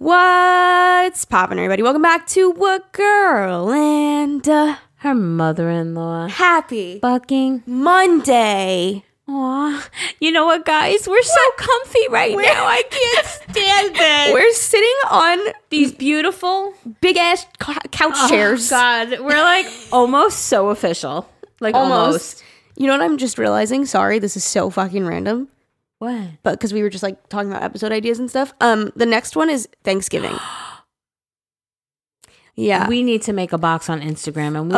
What's poppin', everybody? Welcome back to What Girl and her mother-in-law. Happy fucking Monday. Aw, you know what, guys? We're so comfy right now. I can't stand this. We're sitting on these beautiful big-ass couch chairs. Oh, God. We're like almost so official. Like almost. You know what I'm just realizing? Sorry, this is so fucking random. What? But because we were just like talking about episode ideas and stuff. The next one is Thanksgiving. Yeah. We need to make a box on Instagram. And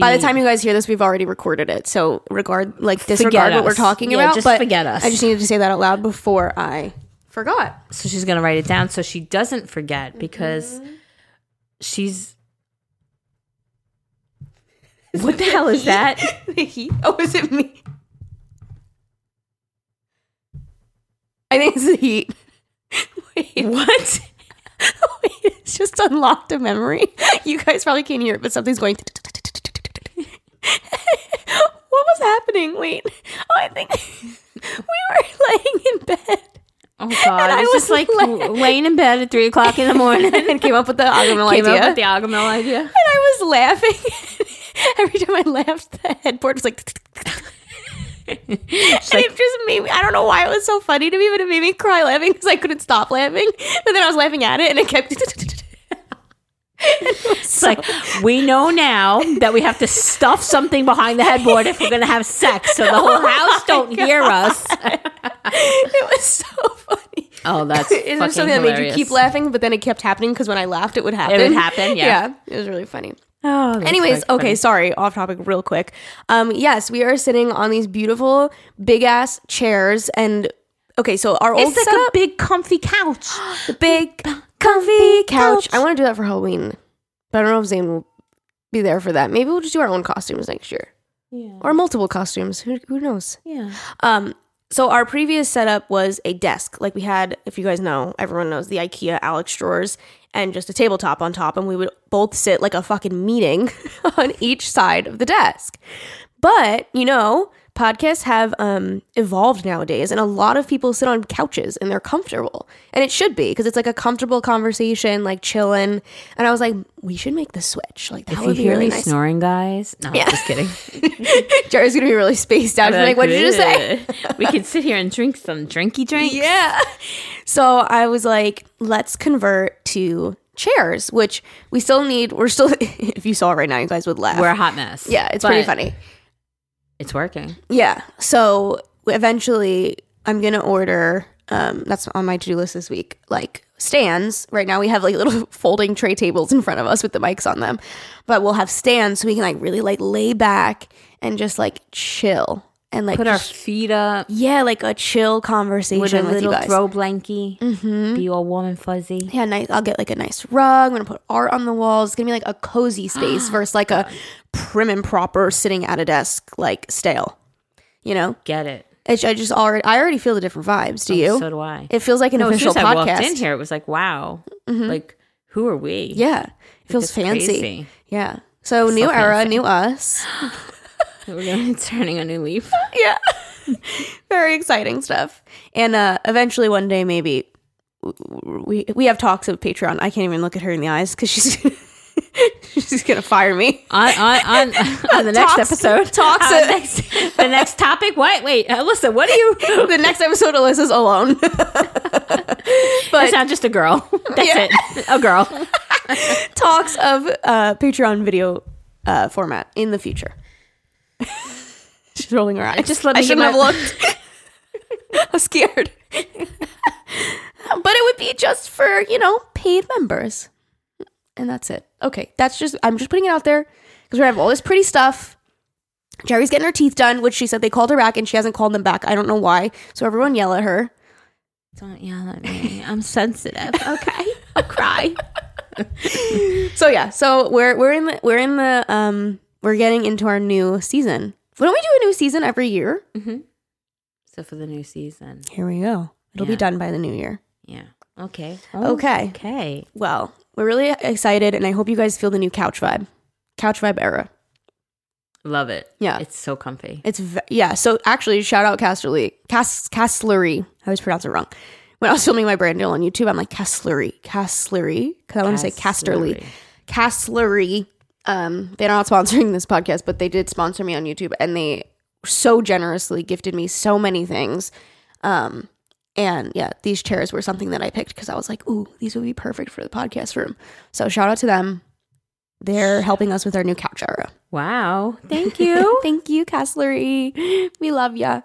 by the time you guys hear this, we've already recorded it. So disregard what we're talking about. Just forget us. I just needed to say that out loud before I forgot. So she's going to write it down so she doesn't forget because she's... What the hell is that? The heat? Oh, is it me? I think it's the heat. Wait. What? Wait, it's just unlocked a memory. You guys probably can't hear it, but something's going. What was happening? Wait. Oh, I think we were laying in bed. Oh, God. I was just like laying in bed at 3 o'clock in the morning and came up with the Agumil idea. And I was laughing. Every time I laughed, the headboard was like... It just made me, I don't know why it was so funny to me, but it made me cry laughing because I couldn't stop laughing. But then I was laughing at it and it kept... It's like, we know now that we have to stuff something behind the headboard if we're going to have sex so the whole house don't hear us. It was so funny. Oh, that's fucking hilarious. It was something that made you keep laughing, but then it kept happening because when I laughed, it would happen. It would happen, yeah. Yeah, it was really funny. Oh, anyways, okay, funny. Sorry, off topic real quick. Yes, we are sitting on these beautiful big-ass chairs and, okay, so our old setup. It's like a big comfy couch. The big comfy couch. I want to do that for Halloween, but I don't know if Zane will be there for that. Maybe we'll just do our own costumes next year. Yeah. Or multiple costumes. Who knows? Yeah. So our previous setup was a desk. Like we had, if you guys know, everyone knows the IKEA Alex drawers and just a tabletop on top. And we would both sit like a fucking meeting on each side of the desk. But, you know, podcasts have evolved nowadays. And a lot of people sit on couches and they're comfortable. And it should be because it's like a comfortable conversation, like chilling. And I was like, we should make the switch. Like that would be really nice. If you hear me snoring, guys. No, yeah. Just kidding. Jared's going to be really spaced out. She's like, what did you just say? We could sit here and drink some drinky drinks. Yeah. So I was like, let's convert to chairs, which we still need. We're still, if you saw it right now, you guys would laugh. We're a hot mess. Yeah, it's pretty funny. It's working. Yeah. So eventually I'm going to order, that's on my to-do list this week, like stands. Right now we have like little folding tray tables in front of us with the mics on them, but we'll have stands so we can like really like lay back and just like chill. And like put our feet up. Yeah, like a chill conversation with you guys. With a little throw blankie. Mm-hmm. Be all warm and fuzzy. Yeah, nice. I'll get like a nice rug. I'm going to put art on the walls. It's going to be like a cozy space versus like a prim and proper sitting at a desk, like stale. You know? Get it. I already feel the different vibes. Do you? So do I. It feels like an official podcast. I walked in here, it was like, wow. Mm-hmm. Like, who are we? Yeah. It feels fancy. Crazy. Yeah. So new era, fancy. New us. We're going to be turning a new leaf. Yeah. Very exciting stuff. And eventually one day maybe we have talks of Patreon. I can't even look at her in the eyes because she's going to fire me. On the next episode. Talks. The next topic. Wait, Alyssa, what are you? The next episode, Alyssa's alone. But it's not just a girl. That's it. A girl. Talks of Patreon video format in the future. She's rolling her eyes. I shouldn't have looked. I was scared. But it would be just for, you know, paid members. And that's it. Okay. I'm just putting it out there because we have all this pretty stuff. Jerry's getting her teeth done, which she said they called her back and she hasn't called them back. I don't know why. So everyone yell at her. Don't yell at me. I'm sensitive. Okay. I'll cry. So yeah. So we're getting into our new season. Don't we do a new season every year? Mm-hmm. So for the new season. Here we go. It'll be done by the new year. Yeah. Okay. Okay. Well, we're really excited, and I hope you guys feel the new couch vibe. Couch vibe era. Love it. Yeah. It's so comfy. It's So actually, shout out Castlery. I always pronounce it wrong. when I was filming my brand deal on YouTube, I'm like, Castlery, because I want to say Castlery. They're not sponsoring this podcast, but they did sponsor me on YouTube, and they so generously gifted me so many things. And yeah, these chairs were something that I picked because I was like, ooh, these would be perfect for the podcast room. So shout out to them. They're helping us with our new couch era. Wow. Thank you. Thank you, Castlery. We love ya.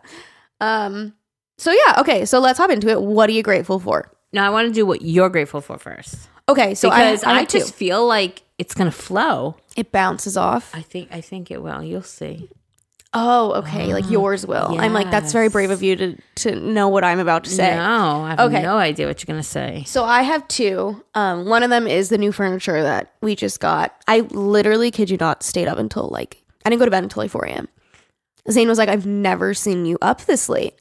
So yeah, okay. So let's hop into it. What are you grateful for? Now I want to do what you're grateful for first. Okay. So because I just feel like it's going to flow. It bounces off. I think it will. You'll see. Oh, okay. Like yours will. Yes. I'm like, that's very brave of you to know what I'm about to say. No, I have no idea what you're going to say. So I have two. One of them is the new furniture that we just got. I literally, kid you not, stayed up until like, I didn't go to bed until like 4 a.m. Zane was like, I've never seen you up this late.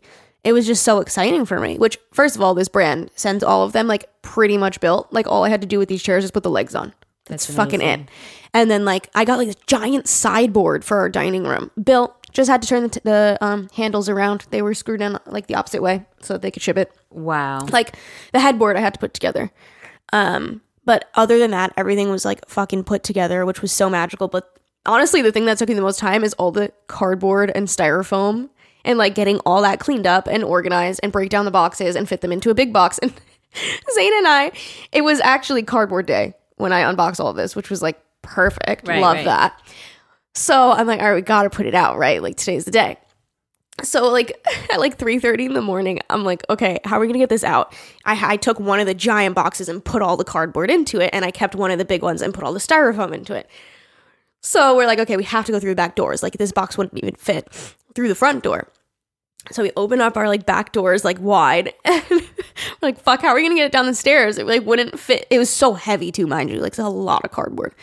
It was just so exciting for me, which first of all, this brand sends all of them like pretty much built. Like all I had to do with these chairs is put the legs on. That's fucking it. And then like I got like this giant sideboard for our dining room built. Just had to turn the handles around. They were screwed in like the opposite way so that they could ship it. Wow. Like the headboard I had to put together. But other than that, everything was like fucking put together, which was so magical. But honestly, the thing that took me the most time is all the cardboard and styrofoam and like getting all that cleaned up and organized and break down the boxes and fit them into a big box. And Zane and I, it was actually cardboard day when I unboxed all of this, which was like perfect. Love that. So I'm like, all right, we got to put it out, right? Like today's the day. So like at like 3:30 in the morning, I'm like, okay, how are we going to get this out? I took one of the giant boxes and put all the cardboard into it. And I kept one of the big ones and put all the styrofoam into it. So we're like, okay, we have to go through the back doors. Like this box wouldn't even fit through the front door. So we open up our like back doors like wide. And we're like, fuck, how are we going to get it down the stairs? It like wouldn't fit. It was so heavy too, mind you. Like it's a lot of cardboard.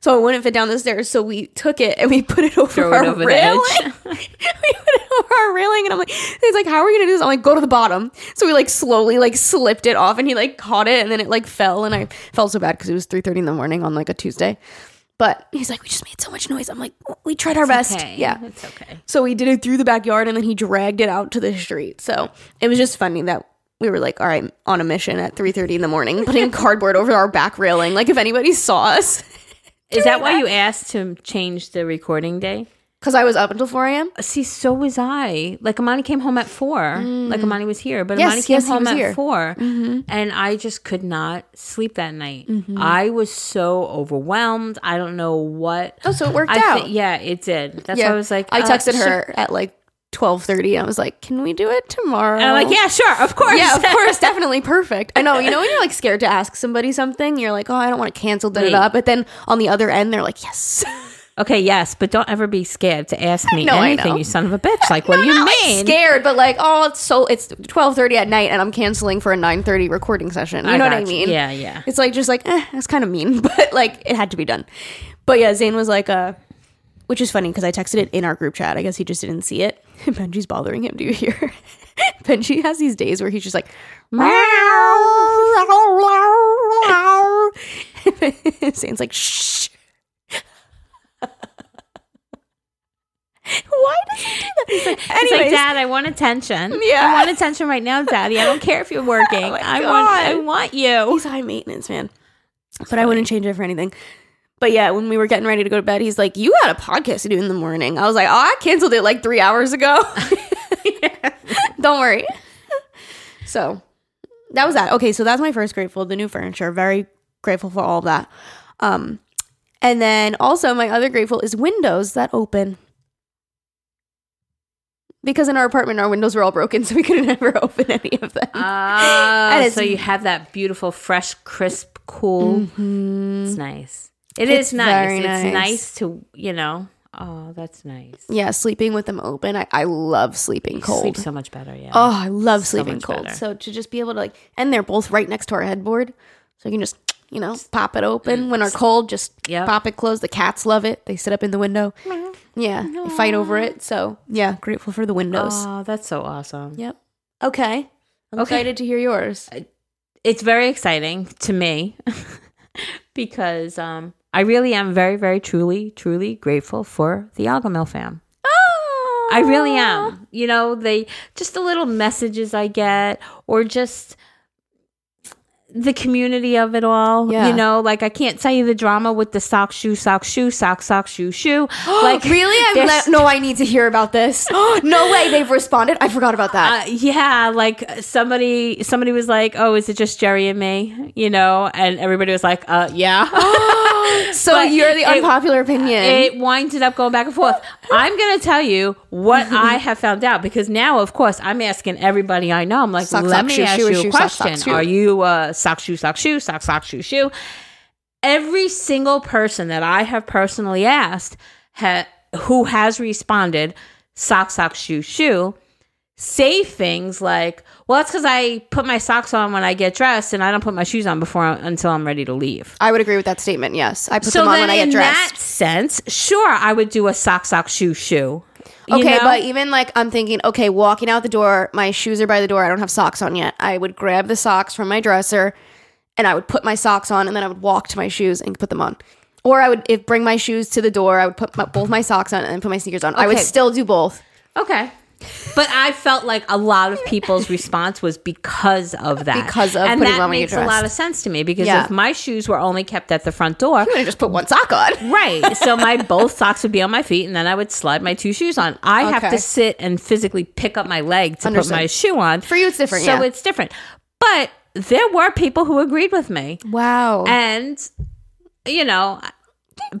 So it wouldn't fit down the stairs. So we took it and we put it over our railing. We put it over our railing. And I'm like, he's like, how are we going to do this? I'm like, go to the bottom. So we like slowly like slipped it off and he like caught it and then it like fell. And I felt so bad because it was 3:30 in the morning on like a Tuesday. But he's like, we just made so much noise. I'm like, we tried our best. Okay. Yeah. It's okay. So we did it through the backyard and then he dragged it out to the street. So it was just funny that we were like, all right, on a mission at 3:30 in the morning, putting cardboard over our back railing. Like if anybody saw us. Is that why you asked to change the recording day? Because I was up until 4 a.m.? See, so was I. Like, Imani came home at 4. Like, Imani was here. But Imani came home at 4. Mm-hmm. And I just could not sleep that night. Mm-hmm. I was so overwhelmed. I don't know what. Oh, so it worked out. Yeah, it did. That's why I was like. I texted her at, like, 12:30. I was like, can we do it tomorrow? And I'm like, yeah, sure, of course. Yeah, of course, definitely, perfect. I know, you know when you're like scared to ask somebody something, you're like, oh, I don't want to cancel, da-da-da. But then on the other end, they're like, yes. Okay, yes, but don't ever be scared to ask me anything, you son of a bitch. Like, what do you mean? Like scared, but like, oh, it's 12:30 at night and I'm canceling for a 9:30 recording session. You know what I mean? Yeah, yeah. It's like, just like, that's kind of mean, but like, it had to be done. But yeah, Zane was like, which is funny because I texted it in our group chat. I guess he just didn't see it. Benji's bothering him. Do you hear? Benji has these days where he's just like, Zane's like, shh. Why does he do that? He's like, Dad, I want attention. Yeah. I want attention right now, Daddy. I don't care if you're working. Oh I want you. He's high maintenance, man. That's funny. I wouldn't change it for anything. But yeah, when we were getting ready to go to bed, he's like, you had a podcast to do in the morning. I was like, oh, I canceled it like 3 hours ago. Don't worry. So that was that. Okay, so that's my first grateful, the new furniture. Very grateful for all of that. And then also my other grateful is windows that open. Because in our apartment, our windows were all broken, so we couldn't ever open any of them. And so you have that beautiful, fresh, crisp, cool. Mm-hmm. It's nice. It's nice. Very nice. It's nice to, you know. Oh, that's nice. Yeah, sleeping with them open. I love sleeping cold. Sleep so much better, yeah. Oh, I love sleeping cold. Better. So to just be able to like, and they're both right next to our headboard. So you can just, you know, pop it open. When they're cold, just pop it closed. The cats love it. They sit up in the window. Yeah, they fight over it. So yeah, grateful for the windows. Oh, that's so awesome. Yep. Okay. I'm excited to hear yours. It's very exciting to me because I really am very, very, truly, truly grateful for the Algamil fam. Oh! I really am. You know, they just the little messages I get or just the community of it all, yeah. You know, like I can't tell you the drama with the sock, shoe, sock, shoe, sock, sock, shoe, shoe. Like, really? No, I need to hear about this. No way they've responded. I forgot about that. Yeah, like somebody was like, "Oh, is it just Jerry and me?" You know, and everybody was like, "Yeah." So but you're the unpopular opinion. It winded up going back and forth. I'm gonna tell you what I have found out, because now, of course, I'm asking everybody I know. I'm like, sock, let sock, me shoe, ask shoe, you a question. Sock, sock, are you sock, shoe, sock, shoe, sock, sock, shoe, shoe? Every single person that I have personally asked who has responded, sock, sock, shoe, shoe, say things like, well, that's because I put my socks on when I get dressed and I don't put my shoes on until I'm ready to leave. I would agree with that statement, yes. I put them on when I get dressed. So in that sense, sure, I would do a sock, sock, shoe, shoe. Okay, but even like I'm thinking, okay, walking out the door, my shoes are by the door, I don't have socks on yet. I would grab the socks from my dresser and I would put my socks on and then I would walk to my shoes and put them on. Or I would bring my shoes to the door, I would put both my socks on and then put my sneakers on. Okay. I would still do both. Okay. But I felt like a lot of people's response was because of that. Because of putting on when you're dressed. And that makes a lot of sense to me, because if my shoes were only kept at the front door, you would have just put one sock on. Right. So my both socks would be on my feet, and then I would slide my two shoes on. I have to sit and physically pick up my leg to put my shoe on. For you, it's different. So it's different. But there were people who agreed with me. Wow. And, you know...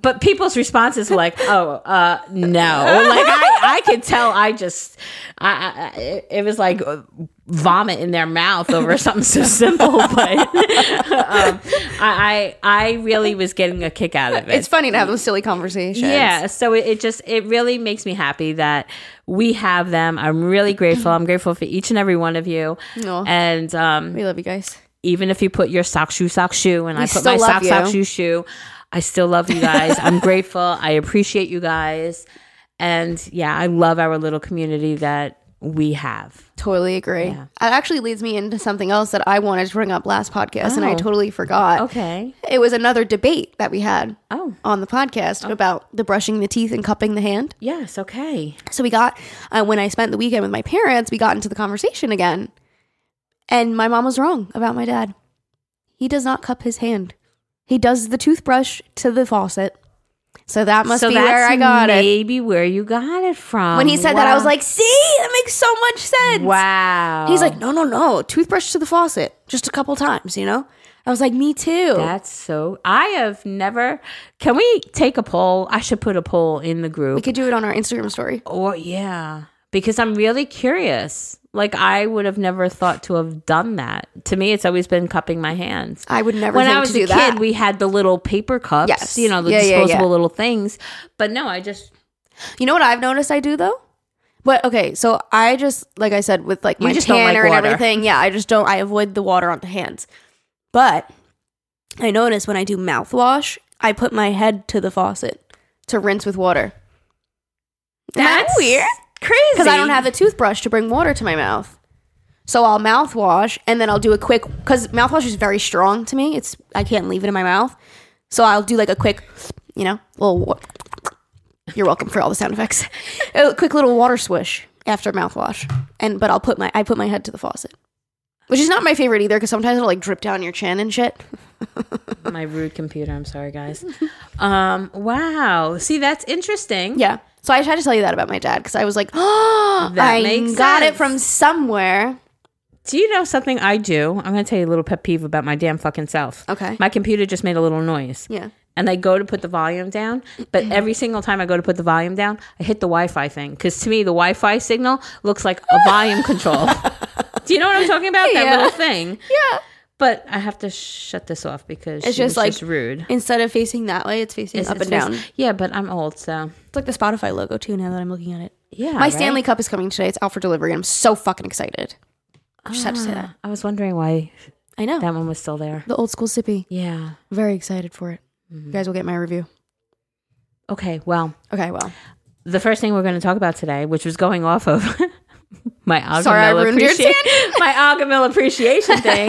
But people's responses were like, oh, no. Like, I could tell I it was like vomit in their mouth over something so simple. But I really was getting a kick out of it. It's funny to have those silly conversations. Yeah, so it really makes me happy that we have them. I'm really grateful. I'm grateful for each and every one of you. Aww. And we love you guys. Even if you put your sock, shoe, and I put my sock, shoe, shoe, I still love you guys. I'm grateful. I appreciate you guys. And yeah, I love our little community that we have. Totally agree. Yeah. That actually leads me into something else that I wanted to bring up last podcast, and I totally forgot. Okay. It was another debate that we had on the podcast about the brushing the teeth and cupping the hand. Yes, okay. So we got, when I spent the weekend with my parents, we got into the conversation again. And my mom was wrong about my dad. He does not cup his hand. He does the toothbrush to the faucet. So that must be where I got it. Maybe where you got it from. When he said that, I was like, see, that makes so much sense. Wow. He's like, no. Toothbrush to the faucet. Just a couple times, you know? I was like, me too. That's so... I have never... Can we take a poll? I should put a poll in the group. We could do it on our Instagram story. Oh, yeah. Because I'm really curious. Like, I would have never thought to have done that. To me, it's always been cupping my hands. I would never think to do that. When I was a kid, we had the little paper cups, you know, the disposable little things. But no, I just... You know what I've noticed I do, though? But, okay, so I just, like I said, with, like, my tanner and everything, yeah, I just don't... I avoid the water on the hands. But I notice when I do mouthwash, I put my head to the faucet to rinse with water. That's weird. Crazy, because I don't have the toothbrush to bring water to my mouth, so I'll mouthwash and then I'll do a quick, because mouthwash is very strong to me, it's I can't leave it in my mouth, so I'll do like a quick, you know, little, you're welcome for all the sound effects, a quick little water swish after mouthwash, and but I put my head to the faucet, which is not my favorite either, because sometimes it'll like drip down your chin and shit. My rude computer, I'm sorry guys. Wow, see, that's interesting. Yeah. So I tried to tell you that about my dad, because I was like, oh, that makes sense. It from somewhere. Do you know something I do? I'm going to tell you a little pet peeve about my damn fucking self. Okay. My computer just made a little noise. Yeah. And I go to put the volume down, but every single time I go to put the volume down, I hit the Wi-Fi thing. Because to me, the Wi-Fi signal looks like a volume control. Do you know what I'm talking about? That little thing. Yeah. But I have to shut this off because it's just rude. Instead of facing that way, it's facing up and down. Yeah, but I'm old, so. It's like the Spotify logo, too, now that I'm looking at it. Yeah, my Stanley Cup is coming today. It's out for delivery. And I'm so fucking excited. I just have to say that. I was wondering why I know that one was still there. The old school sippy. Yeah. Very excited for it. Mm-hmm. You guys will get my review. Okay, well. The first thing we're going to talk about today, which was going off of... my Agamil appreciation thing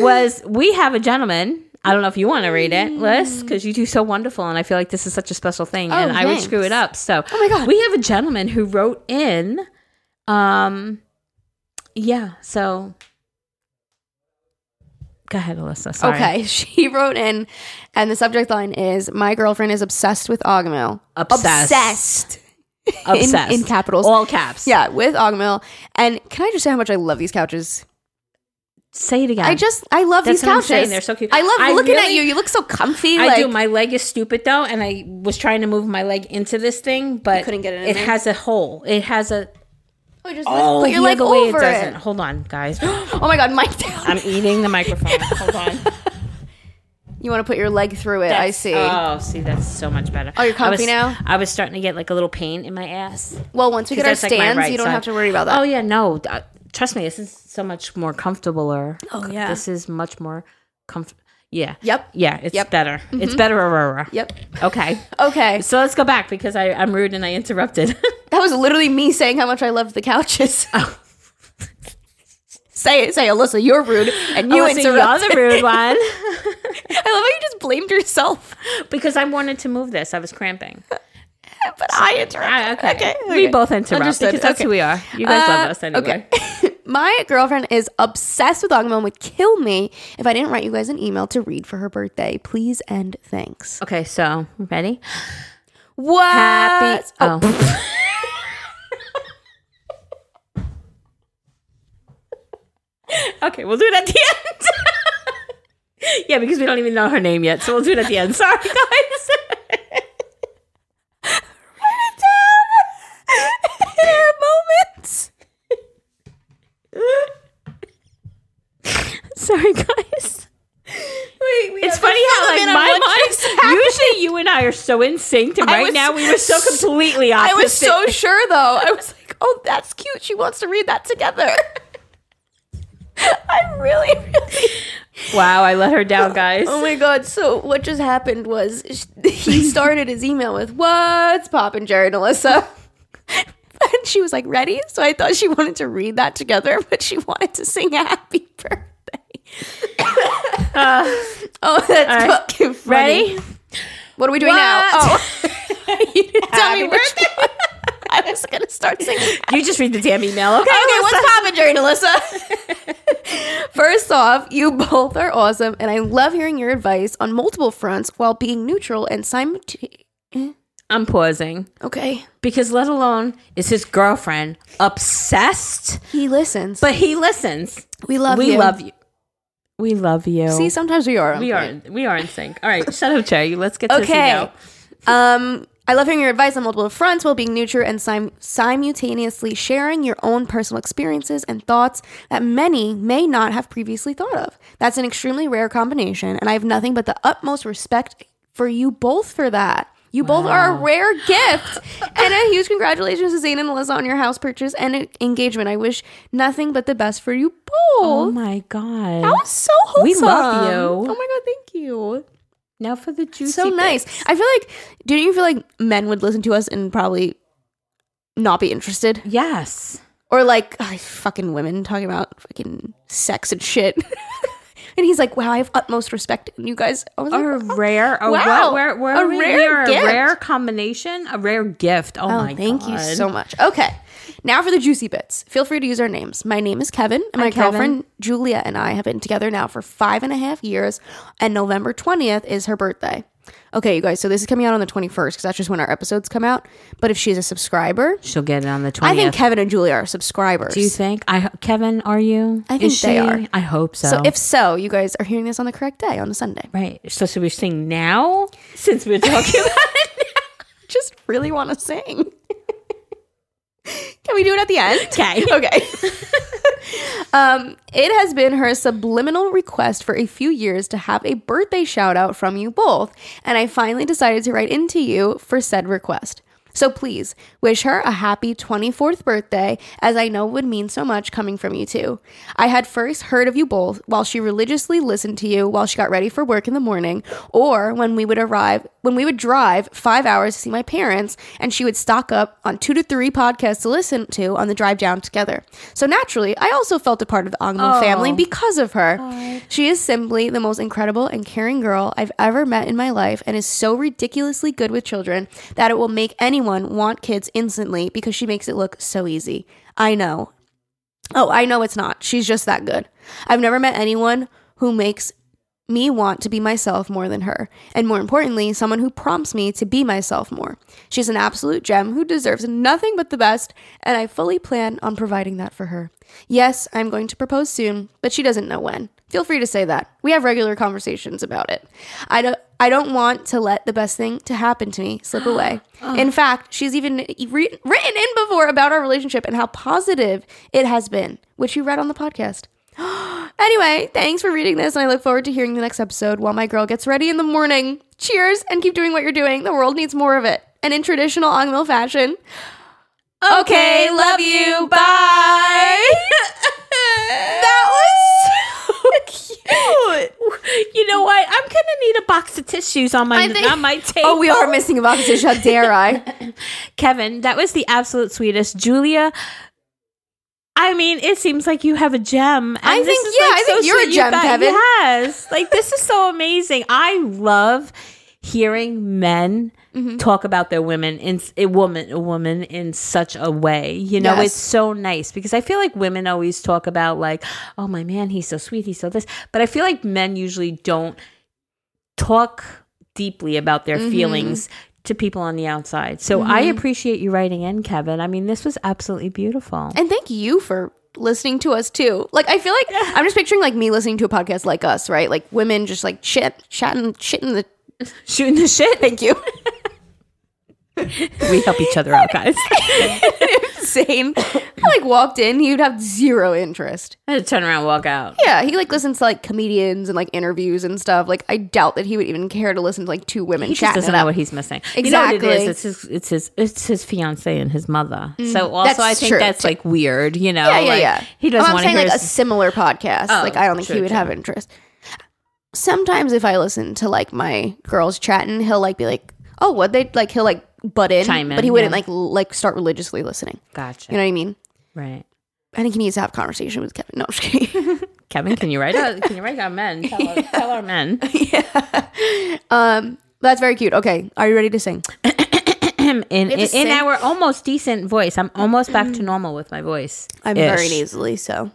was, we have a gentleman. I don't know if you want to read it, Liz, because you do so wonderful, and I feel like this is such a special thing, and thanks. I would screw it up. So, oh my God, we have a gentleman who wrote in. So Go ahead, Alyssa. Sorry. Okay. She wrote in, and the subject line is, my girlfriend is obsessed with Ogmil. Obsessed. In capitals. All caps. Yeah, with Ogmil. And can I just say how much I love these couches? Say it again. I love these couches. They're so cute. I love looking at you. You look so comfy. I do. My leg is stupid though, and I was trying to move my leg into this thing, but you couldn't get it. Has a hole. It has a. Oh, just put your leg over it. Doesn't. Hold on, guys. Oh my God, mic down. I'm eating the microphone. Hold on. You want to put your leg through it? I see. Oh, see, that's so much better. Oh, you're comfy now? I was starting to get like a little pain in my ass. Well, once we get our stands, you don't have to worry about that. Oh yeah, no. Trust me, this is so much more comfortable. Oh, yeah. This is much more comfortable. Yeah. Yep. Yeah, it's better. Mm-hmm. It's better, Aurora. Yep. Okay. Okay. So let's go back because I'm rude and I interrupted. That was literally me saying how much I loved the couches. Oh. Say, Alyssa, you're rude and you interrupted. You're the rude one. I love how you just blamed yourself. Because I wanted to move this. I was cramping. But so, I interrupt. Okay. We both interrupt. Understood. Because that's who we are. You guys love us anyway. Okay. My girlfriend is obsessed with Ogmil and would kill me if I didn't write you guys an email to read for her birthday. Please and thanks. Okay, so ready? What? Happy. Oh. Okay, we'll do it at the end. Yeah, because we don't even know her name yet, so we'll do it at the end. Sorry, guys. Sorry, guys. Wait, it's funny how like my mind. Usually, you and I are so in sync, and now we were so completely opposite. I was so sure, though. I was like, "Oh, that's cute. She wants to read that together." I really. Wow, I let her down, guys. Oh my God! So what just happened was he started his email with "What's poppin', Jared and Alyssa." And she was like, ready? So I thought she wanted to read that together, but she wanted to sing a happy birthday. Oh, that's fucking funny. Ready? What are we doing now? Oh. You didn't tell me birthday. I was going to start singing. You just read the damn email. Okay, what's poppin', Jerry and Alyssa? First off, you both are awesome, and I love hearing your advice on multiple fronts while being neutral and simultaneous. I'm pausing. Okay. Because let alone is his girlfriend obsessed. He listens. We love you. We love you. See, sometimes we are. We are in sync. All right. Shut up, Jay. Let's get to this email. I love hearing your advice on multiple fronts while being neutral and simultaneously sharing your own personal experiences and thoughts that many may not have previously thought of. That's an extremely rare combination, and I have nothing but the utmost respect for you both for that. You both are a rare gift. And a huge congratulations to Zane and Alyssa on your house purchase and engagement. I wish nothing but the best for you both. Oh, my God. That was so wholesome. We love you. Oh, my God. Thank you. Now for the juicy So nice. Bits. I feel like, don't you feel like men would listen to us and probably not be interested? Yes. Or like fucking women talking about fucking sex and shit. And he's like, wow, I have utmost respect in you guys. I was a rare combination, a rare gift. Oh, my God. Thank you so much. Okay. Now for the juicy bits. Feel free to use our names. My name is Kevin, and my girlfriend, Julia, and I have been together now for 5.5 years, and November 20th is her birthday. Okay, you guys, so this is coming out on the 21st, because that's just when our episodes come out. But if she's a subscriber, she'll get it on the 20th. I think Kevin and Julia are subscribers. Do you think? Kevin, are you? I think they are. I hope so. So if so, you guys are hearing this on the correct day, on a Sunday. Right. So should we sing now? Since we're talking about it now. Just really want to sing. Can we do it at the end? Okay. It has been her subliminal request for a few years to have a birthday shout out from you both, and I finally decided to write into you for said request. So please wish her a happy 24th birthday, as I know would mean so much coming from you two. I had first heard of you both while she religiously listened to you while she got ready for work in the morning, or when we would drive 5 hours to see my parents, and she would stock up on 2 to 3 podcasts to listen to on the drive down together. So naturally, I also felt a part of the Ogmil family because of her. Aww. She is simply the most incredible and caring girl I've ever met in my life, and is so ridiculously good with children that it will make anyone want kids instantly because she makes it look so easy. I know. Oh, I know it's not. She's just that good. I've never met anyone who makes me want to be myself more than her, and more importantly, someone who prompts me to be myself more. She's an absolute gem who deserves nothing but the best, and I fully plan on providing that for her. Yes, I'm going to propose soon, but she doesn't know when. Feel free to say that. We have regular conversations about it. I don't want to let the best thing to happen to me slip away. Oh. In fact, she's even written in before about our relationship and how positive it has been, which you read on the podcast. Anyway, thanks for reading this, and I look forward to hearing the next episode while my girl gets ready in the morning. Cheers, and keep doing what you're doing. The world needs more of it. And in traditional Angmo fashion. Okay, love you. Bye. That was so cute. You know what? I'm going to need a box of tissues on my table. Oh, we are missing a box of tissues. How dare I? Kevin, that was the absolute sweetest. Julia, I mean, it seems like you have a gem. And I think, yeah, I think you're a gem, Kevin. Yes. Like, this is so amazing. I love hearing men talk about their women a woman in such a way. You know, yes. It's so nice because I feel like women always talk about like, oh, my man, he's so sweet, he's so this. But I feel like men usually don't talk deeply about their feelings to people on the outside. So I appreciate you writing in, Kevin. I mean, this was absolutely beautiful. And thank you for listening to us too. Like, I feel like I'm just picturing like me listening to a podcast like us, right? Like women just like shooting the shit. Thank you. We help each other out, guys. Insane. I like walked in, he would have zero interest. I had to turn around and walk out. Yeah, he like listens to like comedians and like interviews and stuff. Like, I doubt that he would even care to listen to like two women chatting. He just doesn't know what he's missing. Exactly. You know what it is? It's his fiance and his mother. So also, I think that's like weird. You know, yeah. He doesn't want to hear like a similar podcast. Oh, like, I don't think he would have interest. Sometimes if I listen to like my girls chatting, he'll like be like, oh, what they like? He'll like butt in, but he wouldn't like start religiously listening. Gotcha. You know what I mean? Right. I think he needs to have a conversation with Kevin. No, I'm just kidding. Kevin, can you write down men? Tell our men. Yeah. That's very cute. Okay, are you ready to sing? in our almost decent voice, I'm almost back to normal with my voice. I'm very nasally, so.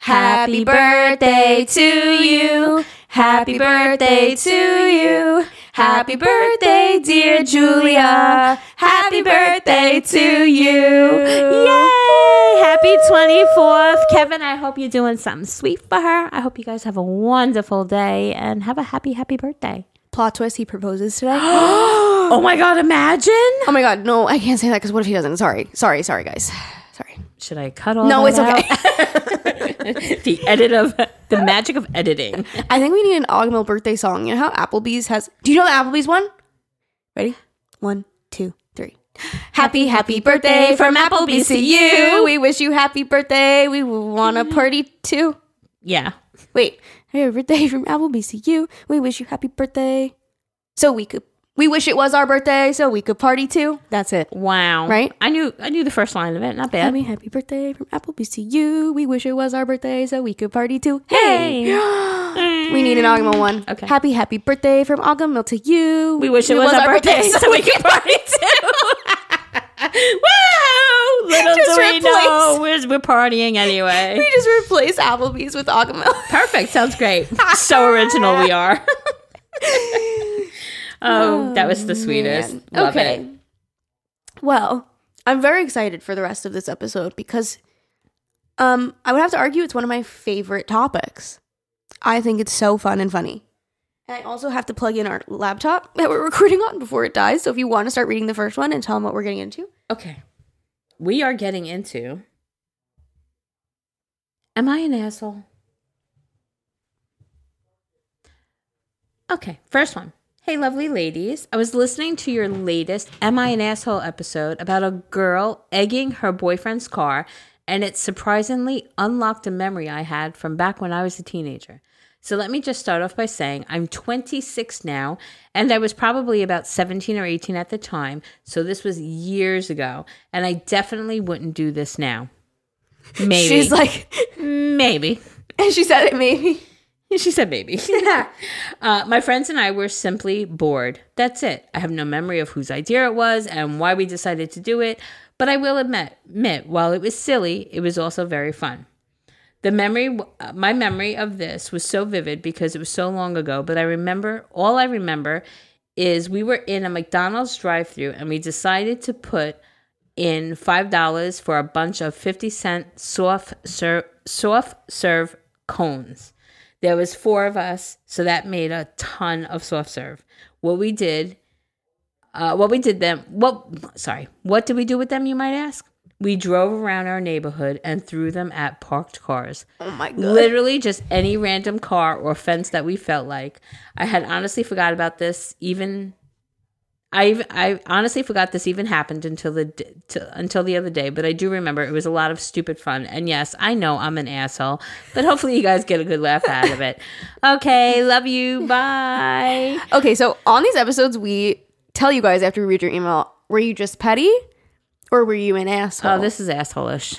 Happy birthday to you. Happy birthday to you. Happy birthday, dear Julia. Happy birthday to you. Yay! Happy 24th. Kevin, I hope you're doing something sweet for her. I hope you guys have a wonderful day and have a happy, happy birthday. Plot twist, he proposes today. Oh my God, imagine. Oh my God, no, I can't say that because what if he doesn't? Sorry, guys. Sorry. Should I cut all No, it's okay. The magic of editing. I think we need an Ogmill birthday song. You know how Applebee's has... Do you know the Applebee's one? Ready? 1, 2, 3. Happy, happy birthday from Applebee's to you. We wish you happy birthday. We want to party too. Yeah. Wait. Happy birthday from Applebee's to you. We wish you happy birthday. So we could... We wish it was our birthday so we could party too. That's it. Wow. Right? I knew the first line of it. Not bad. Happy birthday from Applebee's to you. We wish it was our birthday so we could party too. Hey. We need an Ogmill one. Okay. Happy, happy birthday from Ogmill to you. We wish it was our birthday so we could party too. Woo! Little just do we know, we're partying anyway. We just replace Applebee's with Ogmill. Perfect. Sounds great. So original we are. Oh, that was the sweetest. Love okay. It. Well, I'm very excited for the rest of this episode because I would have to argue it's one of my favorite topics. I think it's so fun and funny. And I also have to plug in our laptop that we're recording on before it dies. So if you want to start reading the first one and tell them what we're getting into. Okay. We are getting into... Am I an asshole? Okay, first one. Hey, lovely ladies. I was listening to your latest Am I an Asshole episode about a girl egging her boyfriend's car, and it surprisingly unlocked a memory I had from back when I was a teenager. So let me just start off by saying I'm 26 now, and I was probably about 17 or 18 at the time, so this was years ago, and I definitely wouldn't do this now. Maybe. She's like, maybe. And she said it, maybe. She said maybe. My friends and I were simply bored. That's it. I have no memory of whose idea it was and why we decided to do it. But I will admit, while it was silly, it was also very fun. My memory of this was so vivid because it was so long ago, but all I remember is we were in a McDonald's drive-thru and we decided to put in $5 for a bunch of 50-cent soft serve cones. There was 4 of us, so that made a ton of soft serve. What did we do with them, you might ask? We drove around our neighborhood and threw them at parked cars. Oh, my God. Literally just any random car or fence that we felt like. I honestly forgot this even happened until the other day, but I do remember it was a lot of stupid fun. And yes, I know I'm an asshole, but hopefully you guys get a good laugh out of it. Okay, love you. Bye. Okay, so on these episodes, we tell you guys after we read your email, were you just petty? Or were you an asshole? Oh, this is asshole-ish.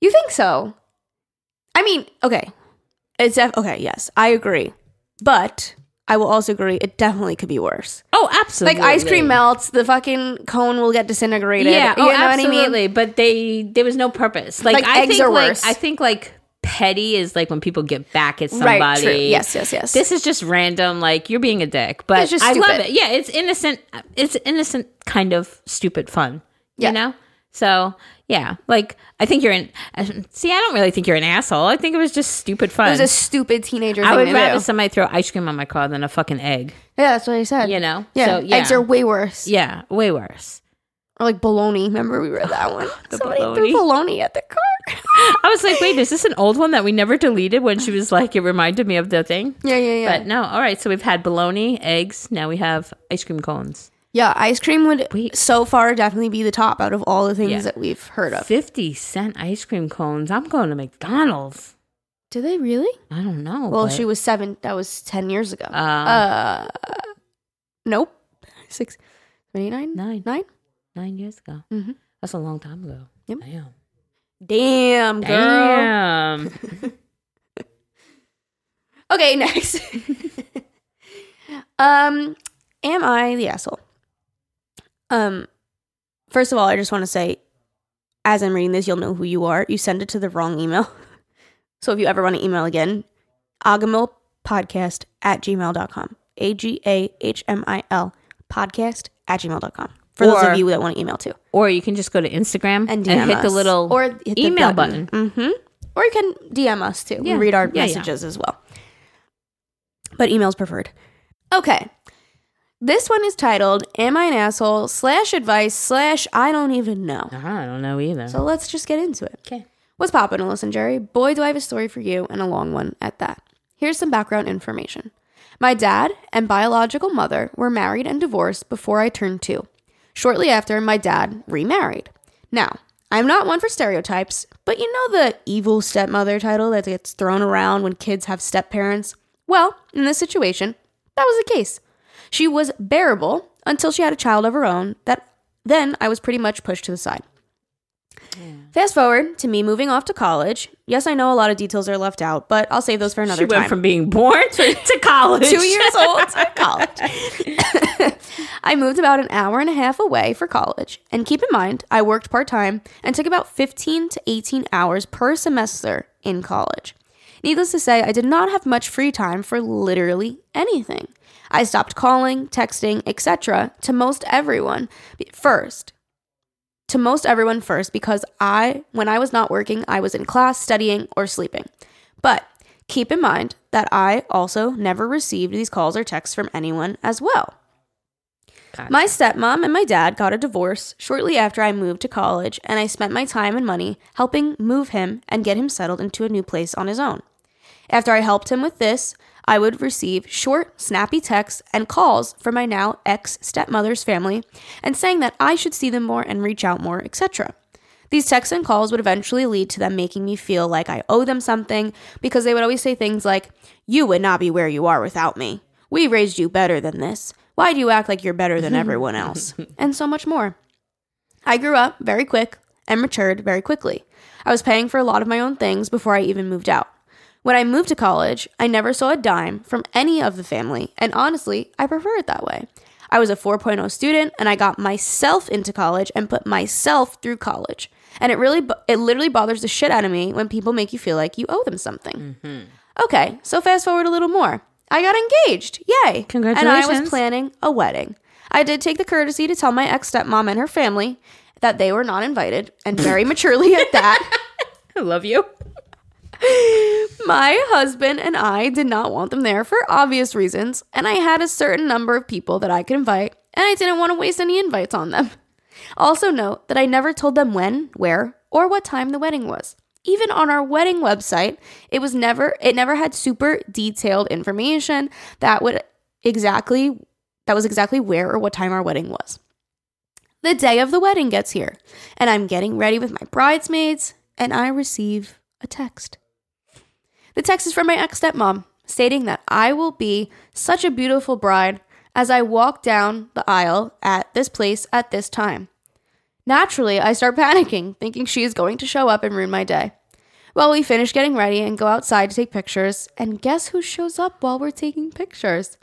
You think so? I mean, okay. Okay, yes, I agree. But I will also agree it definitely could be worse. Oh, absolutely. Like, ice cream melts, the fucking cone will get disintegrated. Yeah, you know absolutely. What I mean? But there was no purpose. Like, eggs are worse. I think, like, petty is, like, when people get back at somebody. Right, true. Yes. This is just random, like, you're being a dick. But it's just stupid. I love it. Yeah, it's innocent. It's innocent kind of stupid fun. Yeah. You know? So, yeah, like, I think I don't really think you're an asshole. I think it was just stupid fun. It was a stupid teenager thing. I would rather somebody throw ice cream on my car than a fucking egg. Yeah, that's what I said. You know? Yeah. So, yeah. Eggs are way worse. Yeah, way worse. Or like bologna. Remember we read that one? Somebody threw bologna at the car. I was like, wait, is this an old one that we never deleted when she was like, it reminded me of the thing? Yeah. But no, all right, so we've had bologna, eggs, now we have ice cream cones. Yeah, ice cream would so far definitely be the top out of all the things that we've heard of. 50-cent ice cream cones. I'm going to McDonald's. Do they really? I don't know. Well, she was 7. That was 10 years ago. Nope. 6, 29? 9? 9 years ago. Mm-hmm. That's a long time ago. Yep. Damn, girl. Damn. Okay, next. Am I the asshole? First of all, I just want to say, as I'm reading this, you'll know who you are. You send it to the wrong email. So if you ever want to email again, agamilpodcast@gmail.com. AGAHMIL podcast@gmail.com. For those of you that want to email too. Or you can just go to Instagram and hit us. The little or hit email the button. Mm-hmm. Or you can DM us too. Yeah. We read our messages as well. But email's preferred. Okay. This one is titled, Am I an Asshole? /Advice/ I don't even know. I don't know either. So let's just get into it. Okay. What's poppin', Alyssa and Jerry? Boy, do I have a story for you, and a long one at that. Here's some background information. My dad and biological mother were married and divorced before I turned 2. Shortly after, my dad remarried. Now, I'm not one for stereotypes, but you know the evil stepmother title that gets thrown around when kids have stepparents? Well, in this situation, that was the case. She was bearable until she had a child of her own. Then I was pretty much pushed to the side. Yeah. Fast forward to me moving off to college. Yes, I know a lot of details are left out, but I'll save those for another time. She went from being born to college. 2 years old to college. I moved about an hour and a half away for college. And keep in mind, I worked part-time and took about 15 to 18 hours per semester in college. Needless to say, I did not have much free time for literally anything. I stopped calling, texting, etc. to most everyone first because when I was not working, I was in class, studying, or sleeping. But keep in mind that I also never received these calls or texts from anyone as well. Gotcha. My stepmom and my dad got a divorce shortly after I moved to college, and I spent my time and money helping move him and get him settled into a new place on his own. After I helped him with this, I would receive short, snappy texts and calls from my now ex-stepmother's family and saying that I should see them more and reach out more, etc. These texts and calls would eventually lead to them making me feel like I owe them something because they would always say things like, "You would not be where you are without me. We raised you better than this. Why do you act like you're better than everyone else?" and so much more. I grew up very quick and matured very quickly. I was paying for a lot of my own things before I even moved out. When I moved to college, I never saw a dime from any of the family, and honestly, I prefer it that way. I was a 4.0 student, and I got myself into college and put myself through college. And it literally bothers the shit out of me when people make you feel like you owe them something. Mm-hmm. Okay, so fast forward a little more. I got engaged. Yay. Congratulations. And I was planning a wedding. I did take the courtesy to tell my ex-stepmom and her family that they were not invited, and very maturely at that. I love you. My husband and I did not want them there for obvious reasons, and I had a certain number of people that I could invite, and I didn't want to waste any invites on them. Also note that I never told them when, where, or what time the wedding was. Even on our wedding website, it never had super detailed information that was exactly where or what time our wedding was. The day of the wedding gets here, and I'm getting ready with my bridesmaids, and I receive a text. The text is from my ex-stepmom, stating that I will be such a beautiful bride as I walk down the aisle at this place at this time. Naturally, I start panicking, thinking she is going to show up and ruin my day. Well, we finish getting ready and go outside to take pictures, and guess who shows up while we're taking pictures?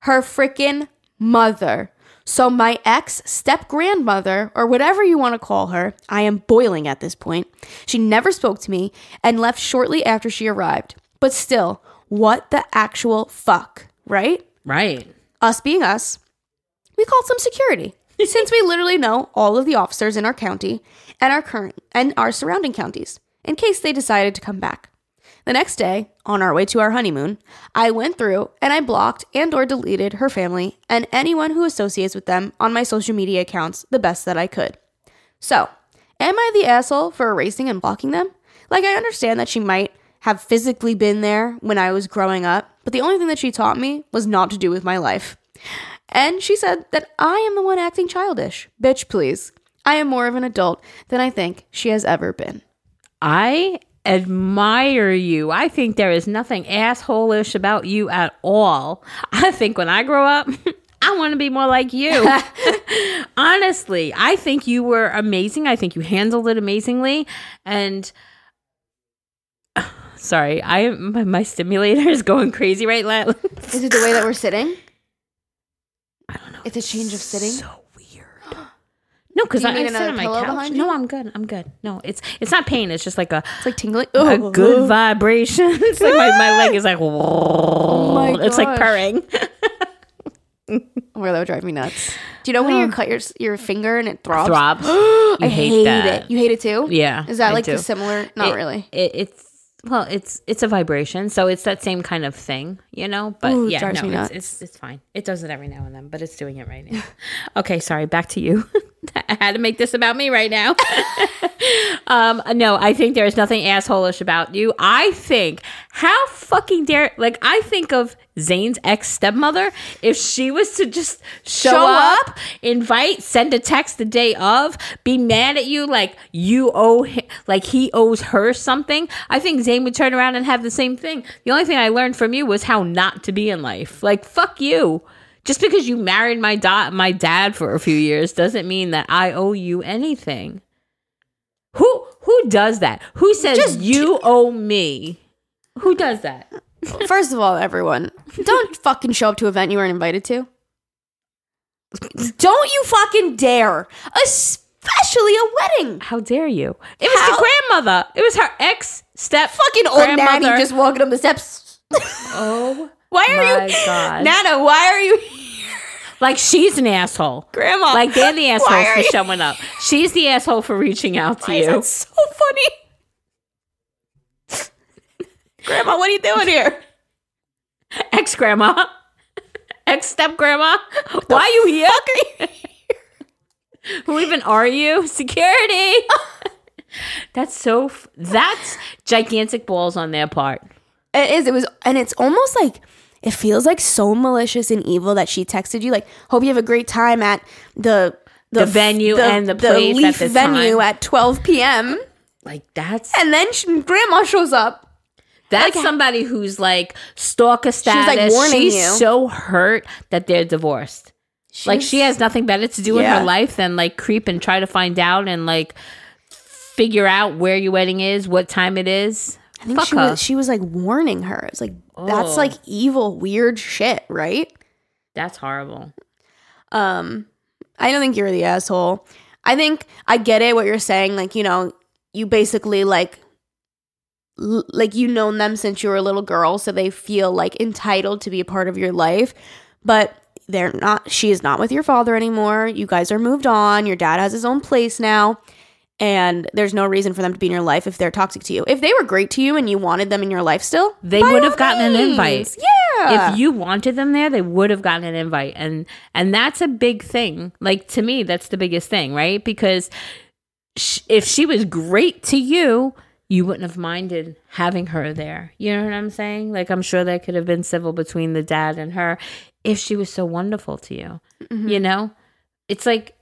Her frickin' mother. So my ex-step-grandmother, or whatever you want to call her, I am boiling at this point. She never spoke to me and left shortly after she arrived. But still, what the actual fuck, right? Right. Us being us, we called some security. Since we literally know all of the officers in our county and our surrounding counties, in case they decided to come back. The next day, on our way to our honeymoon, I went through and I blocked and or deleted her family and anyone who associates with them on my social media accounts the best that I could. So, am I the asshole for erasing and blocking them? Like, I understand that she might have physically been there when I was growing up, but the only thing that she taught me was not to do with my life. And she said that I am the one acting childish. Bitch, please. I am more of an adult than I think she has ever been. I admire you. I think there is nothing asshole-ish about you at all. I think when I grow up, I want to be more like you. Honestly, I think you were amazing. I think you handled it amazingly. And sorry, my stimulator is going crazy right now. Is it the way that we're sitting? I don't know. It's a change of sitting. So weird. No, because I sit on my couch. No, I'm good. No, it's not pain. It's just like it's like tingling. A good vibration. It's like my leg is like, oh my gosh. It's like purring. Where that would drive me nuts. Do you know when you cut your finger and it throbs? Throbs. I hate that. You hate it too? Yeah. Is that like similar? Not really. It's a vibration, so it's that same kind of thing, you know? But ooh, yeah, no, it's fine. It does it every now and then, but it's doing it right now. Okay, sorry, back to you. I had to make this about me right now. No, I think there's nothing asshole-ish about you. I think, how fucking dare, like, I think of Zane's ex-stepmother, if she was to just show up, invite, send a text the day of, be mad at you like you owe him, like he owes her something, I think Zane would turn around and have the same thing. The only thing I learned from you was how not to be in life. Like, fuck you. Just because you married my dad for a few years doesn't mean that I owe you anything. Who does that? Who says you owe me? Who does that? First of all, everyone, don't fucking show up to an event you weren't invited to. Don't you fucking dare. Especially a wedding. How dare you? It was the grandmother. It was her ex-step. Fucking old nanny just walking up the steps. Oh. Why are you, God. Nana? Why are you here? Like, she's an asshole, Grandma. Like, they're the assholes for showing up. She's the asshole for reaching out to you. That's so funny, Grandma. What are you doing here, ex-grandma, ex-step-grandma? Why are you here? Who even are you? Security. That's gigantic balls on their part. It is. It was, and it's almost like it feels like so malicious and evil that she texted you like, "Hope you have a great time at the venue and the place the Leaf at the venue time. At 12 p.m." Like that's, and then Grandma shows up. That's like, somebody who's like stalker status. She's like warning you. She's so hurt that they're divorced. Like she has nothing better to do in her life than like creep and try to find out and like figure out where your wedding is, what time it is. I think she was like warning her. It's like, that's like evil, weird shit, right? That's horrible. I don't think you're the asshole. I think I get it, what you're saying. Like, you know, you basically like you've known them since you were a little girl, so they feel like entitled to be a part of your life. But they're not. She is not with your father anymore. You guys are moved on. Your dad has his own place now. And there's no reason for them to be in your life if they're toxic to you. If they were great to you and you wanted them in your life still, they would have gotten an invite. Yeah. If you wanted them there, they would have gotten an invite. And that's a big thing. Like, to me, that's the biggest thing, right? Because if she was great to you, you wouldn't have minded having her there. You know what I'm saying? Like, I'm sure there could have been civil between the dad and her if she was so wonderful to you. Mm-hmm. You know? It's like,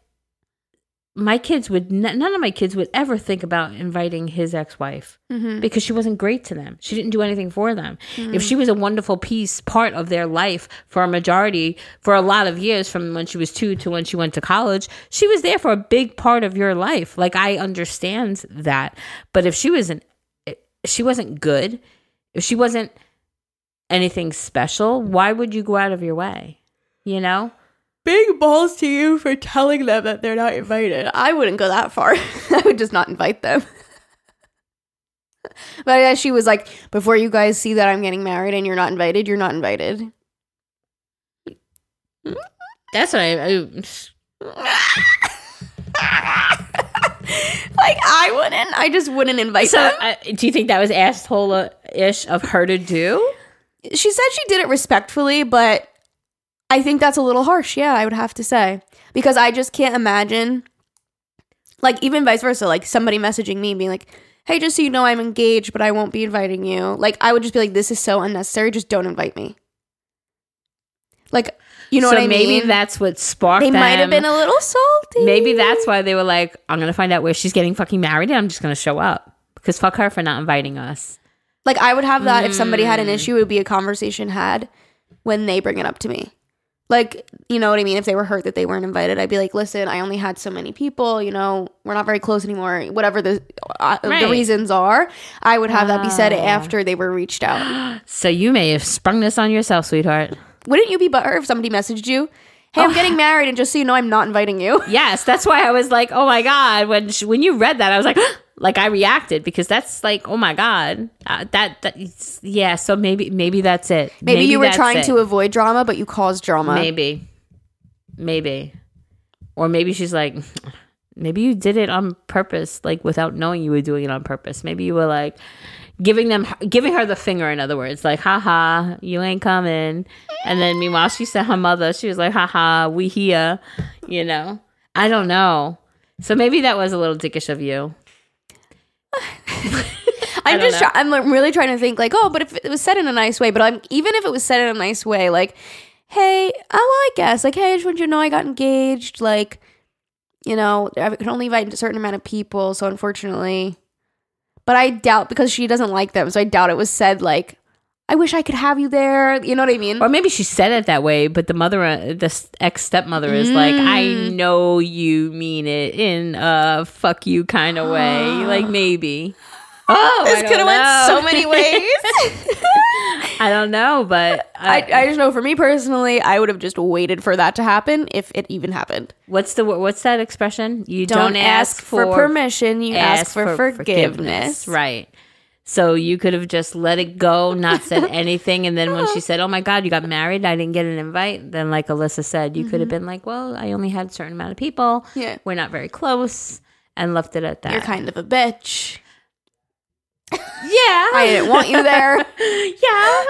my kids would, none of my kids would ever think about inviting his ex-wife mm-hmm. because she wasn't great to them. She didn't do anything for them. Mm-hmm. If she was a wonderful piece, part of their life for a majority, for a lot of years, from when she was 2 to when she went to college, she was there for a big part of your life. Like, I understand that. But if she wasn't good, if she wasn't anything special, why would you go out of your way? You know? Big balls to you for telling them that they're not invited. I wouldn't go that far. I would just not invite them. But yeah, she was like, before you guys see that I'm getting married and you're not invited, you're not invited. That's what like, I wouldn't. I just wouldn't invite them. Do you think that was asshole-ish of her to do? She said she did it respectfully, but I think that's a little harsh, yeah, I would have to say. Because I just can't imagine, like, even vice versa, like, somebody messaging me being like, hey, just so you know, I'm engaged, but I won't be inviting you. Like, I would just be like, this is so unnecessary, just don't invite me. Like, you know what I mean? So maybe that's what sparked them. They might have been a little salty. Maybe that's why they were like, I'm going to find out where she's getting fucking married and I'm just going to show up. Because fuck her for not inviting us. Like, I would have that if somebody had an issue, it would be a conversation had when they bring it up to me. Like, you know what I mean? If they were hurt that they weren't invited, I'd be like, listen, I only had so many people, you know, we're not very close anymore. Whatever the reasons are, I would have that be said after they were reached out. So you may have sprung this on yourself, sweetheart. Wouldn't you be butthurt if somebody messaged you? Hey, I'm getting married and just so you know, I'm not inviting you. Yes, that's why I was like, oh my God. When you read that, I was like, like I reacted because that's like, oh my God, yeah. So maybe that's it. Maybe you were trying to avoid drama, but you caused drama. Maybe, or maybe she's like, maybe you did it on purpose, like without knowing you were doing it on purpose. Maybe you were like giving her the finger. In other words, like, haha, you ain't coming. And then meanwhile, she sent her mother. She was like, haha, we here. You know, I don't know. So maybe that was a little dickish of you. I'm really trying to think like, oh, but if it was said in a nice way, but even if it was said in a nice way, like, hey, I guess, like, hey, I just want you to know I got engaged, like, you know, I can only invite a certain amount of people, so unfortunately, but I doubt, because she doesn't like them, so I doubt it was said like, I wish I could have you there, you know what I mean? Or maybe she said it that way, but the mother, the ex-stepmother is like, I know you mean it in a fuck you kind of way. Like, maybe. Oh, this could have went so many ways. I don't know, but I just know for me personally, I would have just waited for that to happen if it even happened. What's that expression? You don't ask for permission, you ask for forgiveness. Right. So you could have just let it go, not said anything. And then when she said, oh, my God, you got married, I didn't get an invite. Then like Alyssa said, you could have been like, well, I only had a certain amount of people. Yeah. We're not very close, and left it at that. You're kind of a bitch. Yeah. I didn't want you there. Yeah.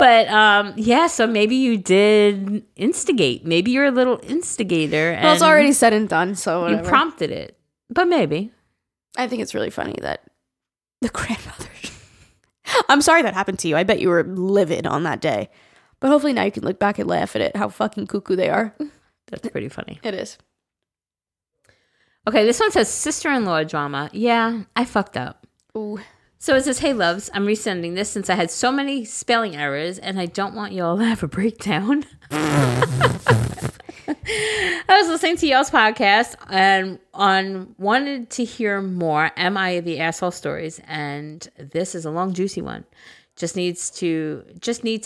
But yeah, so maybe you did instigate. Maybe you're a little instigator. Well, it's already said and done, so whatever. You prompted it. But maybe. I think it's really funny that the grandmother. I'm sorry that happened to you. I bet you were livid on that day. But hopefully now you can look back and laugh at it, how fucking cuckoo they are. That's pretty funny. It is. Okay, this one says sister-in-law drama. Yeah, I fucked up. Ooh. So it says, hey, loves, I'm resending this since I had so many spelling errors and I don't want y'all to have a breakdown. I was listening to y'all's podcast and wanted to hear more Am I the Asshole stories, and this is a long, juicy one. Just need to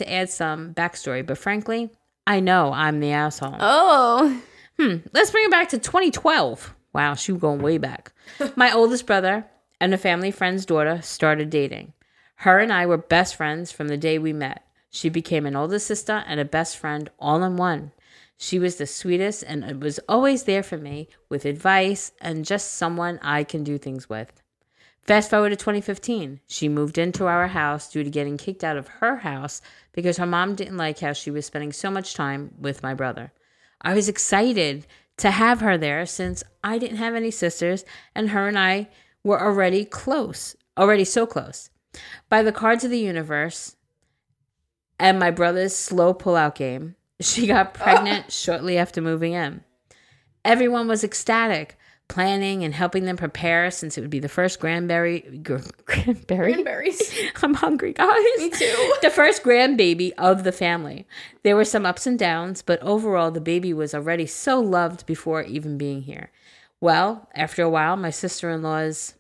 add some backstory, but frankly, I know I'm the asshole. Oh. Let's bring it back to 2012. Wow, she was going way back. My oldest brother and a family friend's daughter started dating. Her and I were best friends from the day we met. She became an older sister and a best friend all in one. She was the sweetest and was always there for me with advice and just someone I can do things with. Fast forward to 2015. She moved into our house due to getting kicked out of her house because her mom didn't like how she was spending so much time with my brother. I was excited to have her there since I didn't have any sisters and her and I were already so close. By the cards of the universe and my brother's slow pullout game, she got pregnant shortly after moving in. Everyone was ecstatic, planning and helping them prepare since it would be the first grandberries. I'm hungry, guys. Me too. The first grandbaby of the family. There were some ups and downs, but overall the baby was already so loved before even being here. Well, after a while, my sister-in-law's,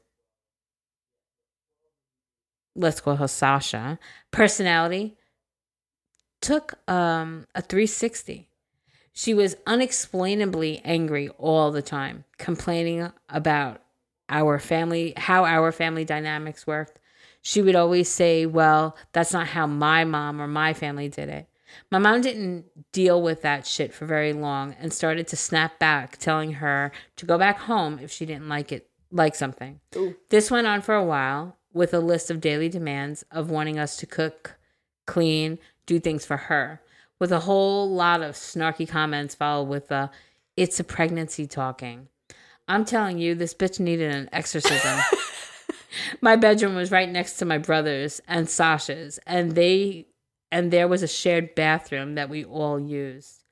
let's call her Sasha, personality took a 360. She was unexplainably angry all the time, complaining about our family, how our family dynamics worked. She would always say, well, that's not how my mom or my family did it. My mom didn't deal with that shit for very long and started to snap back, telling her to go back home if she didn't like something. Ooh. This went on for a while with a list of daily demands of wanting us to cook, clean, do things for her, with a whole lot of snarky comments followed with it's a pregnancy talking. I'm telling you, this bitch needed an exorcism. My bedroom was right next to my brother's and Sasha's, and there was a shared bathroom that we all used.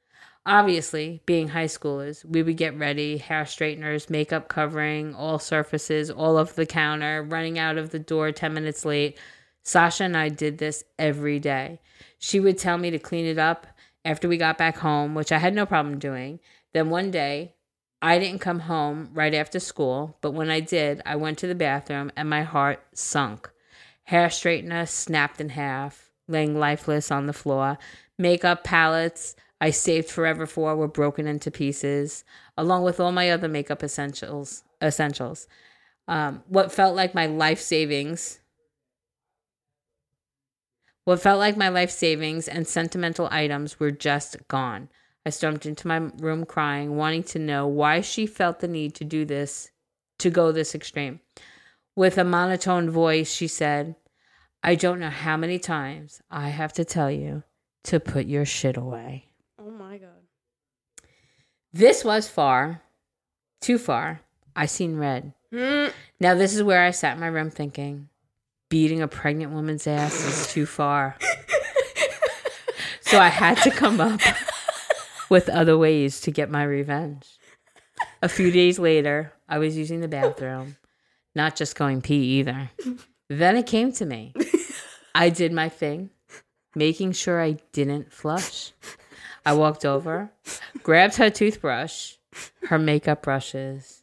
Obviously, being high schoolers, we would get ready, hair straighteners, makeup covering, all surfaces, all over the counter, running out of the door 10 minutes late. Sasha and I did this every day. She would tell me to clean it up after we got back home, which I had no problem doing. Then one day, I didn't come home right after school, but when I did, I went to the bathroom and my heart sunk. Hair straightener snapped in half, laying lifeless on the floor. Makeup palettes I saved forever for were broken into pieces, along with all my other makeup essentials. What felt like my life savings and sentimental items were just gone. I stormed into my room crying, wanting to know why she felt the need to do this, to go this extreme. With a monotone voice, she said, I don't know how many times I have to tell you to put your shit away. Oh my God. This was far, too far. I seen red. Now this is where I sat in my room thinking, beating a pregnant woman's ass is too far. So I had to come up with other ways to get my revenge. A few days later, I was using the bathroom, not just going pee either. Then it came to me. I did my thing, making sure I didn't flush. I walked over, grabbed her toothbrush, her makeup brushes.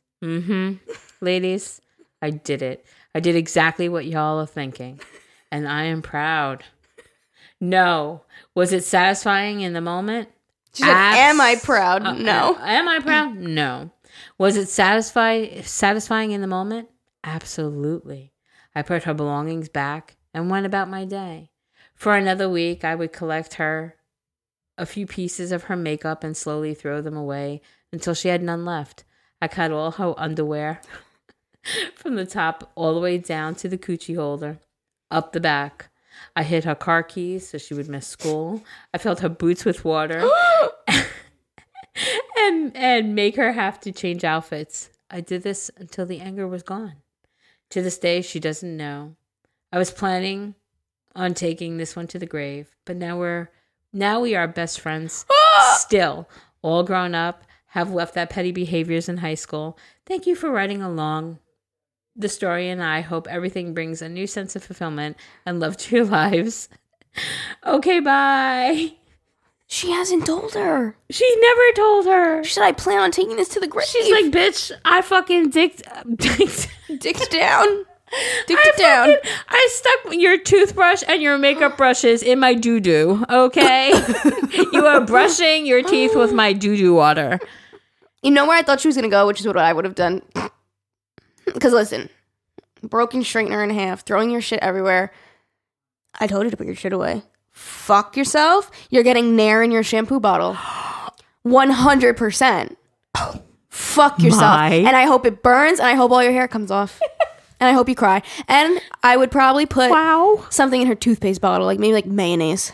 Ladies, I did it. I did exactly what y'all are thinking, and I am proud. No. Was it satisfying in the moment? She's like, am I proud? No. Am I proud? No. Was it satisfying in the moment? Absolutely. I put her belongings back and went about my day. For another week, I would collect her a few pieces of her makeup and slowly throw them away until she had none left. I cut all her underwear from the top all the way down to the coochie holder, up the back. I hid her car keys so she would miss school. I filled her boots with water and make her have to change outfits. I did this until the anger was gone. To this day, she doesn't know. I was planning on taking this one to the grave, but now we are best friends still, all grown up, have left that petty behaviors in high school. Thank you for writing along the story, and I hope everything brings a new sense of fulfillment and love to your lives. Okay, bye. She hasn't told her. She never told her. She said, I plan on taking this to the grave. She's like, bitch, I fucking dicked down. It down. I stuck your toothbrush and your makeup brushes in my doo-doo, okay? You are brushing your teeth with my doo-doo water. You know where I thought she was going to go, which is what I would have done. Because listen, broken straightener in half, throwing your shit everywhere. I told you to put your shit away. Fuck yourself. You're getting Nair in your shampoo bottle. 100%. Fuck yourself. And I hope it burns, and I hope all your hair comes off. And I hope you cry. And I would probably put something in her toothpaste bottle, like maybe like mayonnaise.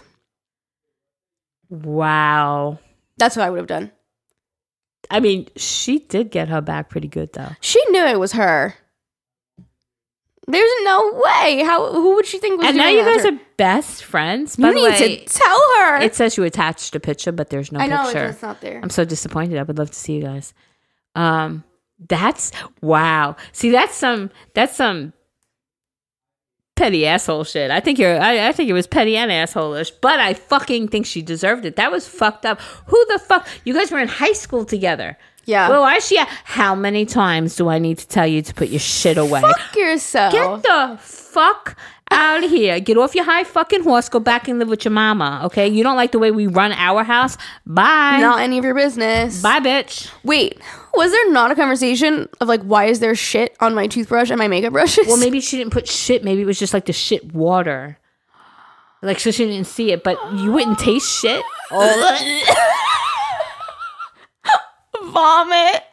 Wow. That's what I would have done. I mean, she did get her back pretty good, though. She knew it was her. There's no way. Who would she think was doing that? And now you guys are best friends. You need to tell her. It says you attached a picture, but there's no picture. I know, it's not there. I'm so disappointed. I would love to see you guys. That's wow. See, that's some petty asshole shit. I think it was petty and asshole-ish, but I fucking think she deserved it. That was fucked up. Who the fuck? You guys were in high school together. Yeah. Well, why is she? How many times do I need to tell you to put your shit away? Fuck yourself. Get the fuck out of here. Get off your high fucking horse. Go back and live with your mama. Okay. You don't like the way we run our house. Bye. Not any of your business. Bye, bitch. Wait. Was there not a conversation of like, why is there shit on my toothbrush and my makeup brushes? Well, maybe she didn't put shit. Maybe it was just like the shit water. Like, so she didn't see it, but you wouldn't taste shit. Vomit.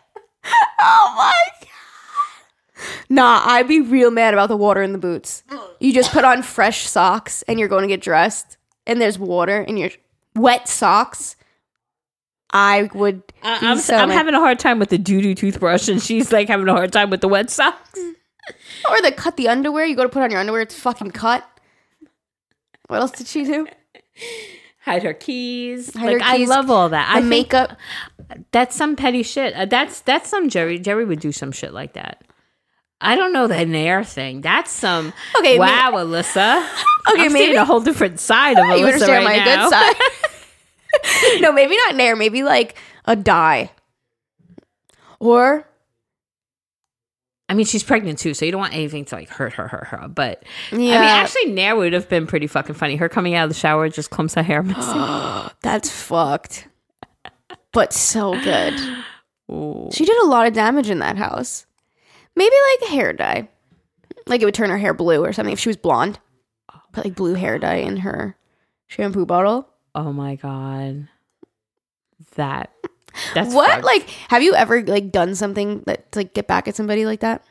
Oh my god. Nah, I'd be real mad about the water in the boots. You just put on fresh socks and you're going to get dressed and there's water in your wet socks. I would I'm having a hard time with the doo-doo toothbrush and she's like having a hard time with the wet socks. Or they cut the underwear. You go to put on your underwear, it's fucking cut. What else did she do? Hide her keys. I love all that. The makeup. That's some petty shit. That's some Jerry. Jerry would do some shit like that. I don't know the Nair thing. That's some. Okay. Wow, maybe, Alyssa. Okay, I'm maybe a whole different side of Alyssa right now. Good side. No, maybe not Nair. Maybe like a dye. Or. I mean, she's pregnant too, so you don't want anything to like hurt her. But yeah. I mean, actually, Nair would have been pretty fucking funny. Her coming out of the shower just clumps her hair messy. That's fucked. But so good. Ooh. She did a lot of damage in that house. Maybe like hair dye. Like it would turn her hair blue or something if she was blonde. Put like blue hair dye in her shampoo bottle. Oh my god. That's what fucked. Like, have you ever like done something that to, like get back at somebody like that?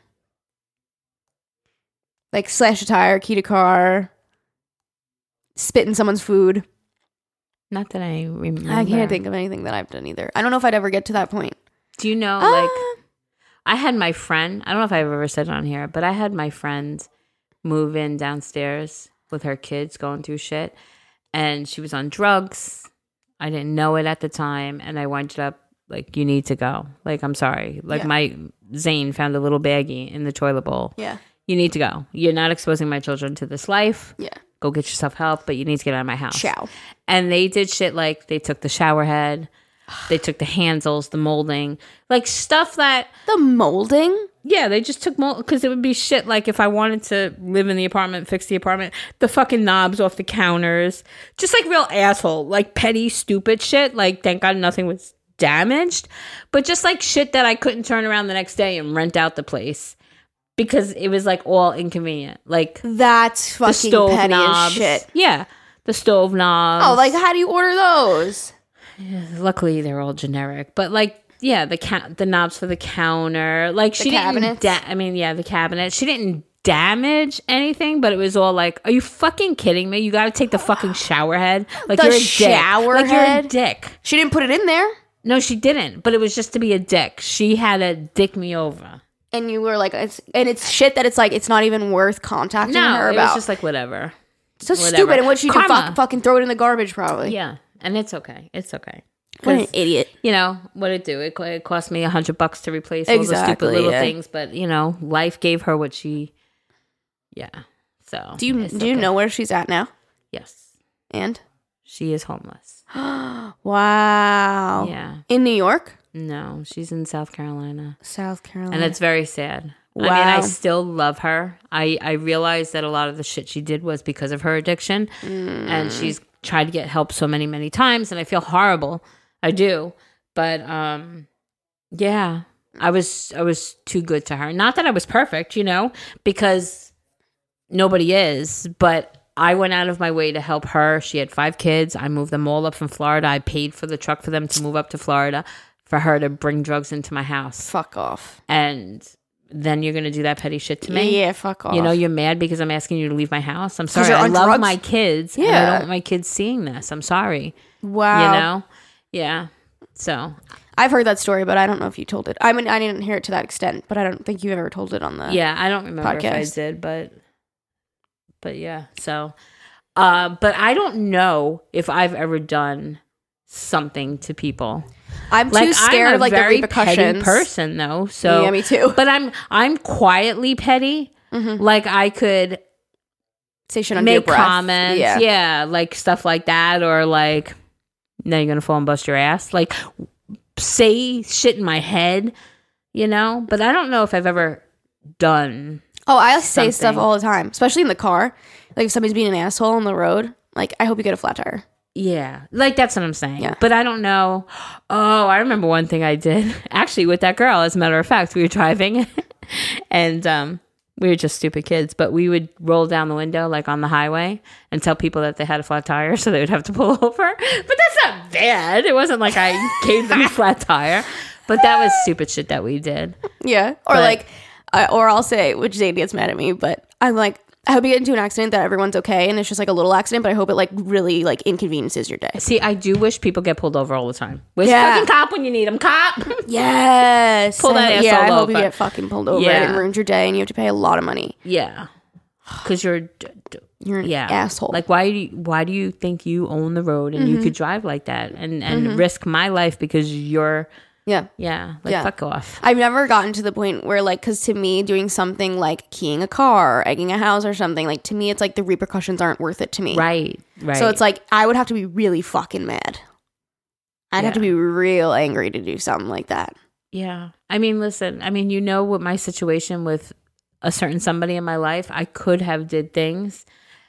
Like slash a tire, key to car, spit in someone's food. Not that I remember. I can't think of anything that I've done either. I don't know if I'd ever get to that point. Do you know, like, I had my friend, I don't know if I've ever said it on here, but I had my friend move in downstairs with her kids going through shit, and she was on drugs. I didn't know it at the time, and I wound up, like, you need to go. Like, I'm sorry. Like, my Zane found a little baggie in the toilet bowl. Yeah. You need to go. You're not exposing my children to this life. Yeah. Go get yourself help, but you need to get out of my house. Ciao. And they did shit like they took the shower head, they took the handles, the molding, like stuff that... The molding? Yeah, they just took mold, because it would be shit like if I wanted to live in the apartment, fix the apartment, the fucking knobs off the counters, just like real asshole, like petty, stupid shit, like thank God nothing was damaged, but just like shit that I couldn't turn around the next day and rent out the place. Because it was like all inconvenient. Like that's fucking petty as shit. Yeah. The stove knobs. Oh, like how do you order those? Yeah, luckily they're all generic. But like, yeah, the knobs for the counter. Like the cabinets. The cabinet. She didn't damage anything, but it was all like, are you fucking kidding me? You gotta take the fucking shower head. Like you're a shower dick. You're a dick. She didn't put it in there. No, she didn't. But it was just to be a dick. She had to dick me over. And you were like, it's shit that it's like, it's not even worth contacting her about. No, it was just like, whatever. So stupid. And what she do, fucking throw it in the garbage probably. Yeah. And it's okay. It's okay. What an idiot. You know, what it do? It cost me $100 to replace all the stupid little things. But, you know, life gave her what she, So. Do you know where she's at now? Yes. And? She is homeless. Wow. Yeah. In New York? No, she's in South Carolina. And it's very sad. Wow. I mean, I still love her. I realize that a lot of the shit she did was because of her addiction. Mm. And she's tried to get help so many, many times. And I feel horrible. I do. But yeah, I was too good to her. Not that I was perfect, you know, because nobody is. But I went out of my way to help her. She had 5 kids. I moved them all up from Florida. I paid for the truck for them to move up to Florida for her to bring drugs into my house. Fuck off. And then you're going to do that petty shit to me? Yeah, fuck off. You know, you're mad because I'm asking you to leave my house? I'm sorry. I love drugs. My kids. Yeah. And I don't want my kids seeing this. I'm sorry. Wow. You know? Yeah. So. I've heard that story, but I don't know if you told it. I mean, I didn't hear it to that extent, but I don't think you ever told it on the Yeah, I don't remember podcast. If I did, but yeah. So, but I don't know if I've ever done something to people. I'm like, too scared of like the repercussions. I'm a very petty person though. So yeah, me too. But I'm quietly petty. Mm-hmm. Like I could say shit under your breath. Make comments. Yeah. Yeah, like stuff like that, or like, now you're gonna fall and bust your ass. Like say shit in my head, you know. But I don't know if I've ever done. Oh, I say stuff all the time, especially in the car. Like if somebody's being an asshole on the road, like I hope you get a flat tire. Yeah, like that's what I'm saying. Yeah. But I don't know. Oh, I remember one thing I did actually with that girl. As a matter of fact, we were driving and we were just stupid kids, but we would roll down the window like on the highway and tell people that they had a flat tire so they would have to pull over. But that's not bad. It wasn't like I gave them a flat tire, but that was stupid shit that we did. Yeah. Or but, like, or I'll say, which Zayn gets mad at me, but I'm like, I hope you get into an accident that everyone's okay and it's just like a little accident, but I hope it like really like inconveniences your day. See, I do wish people get pulled over all the time. Where's fucking cop when you need him, cop? Yes. Pull that asshole over. I hope you get fucking pulled over and ruined your day and you have to pay a lot of money. Yeah. Because you're an asshole. Like why do you think you own the road and you could drive like that and risk my life because you're... Yeah. Yeah. Like, fuck off. I've never gotten to the point where, like, because to me, doing something like keying a car or egging a house or something, like, to me, it's like the repercussions aren't worth it to me. Right. Right. So it's like, I would have to be really fucking mad. I'd have to be real angry to do something like that. Yeah. I mean, listen, I mean, you know what my situation with a certain somebody in my life, I could have did things.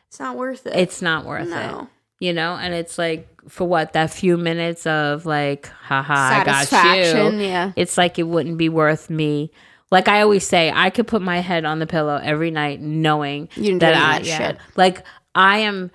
It's not worth it. It's not worth it. You know, and it's like, for what, that few minutes of like, haha, I got you. Yeah. It's like it wouldn't be worth me. Like I always say, I could put my head on the pillow every night knowing that I shit. Like I am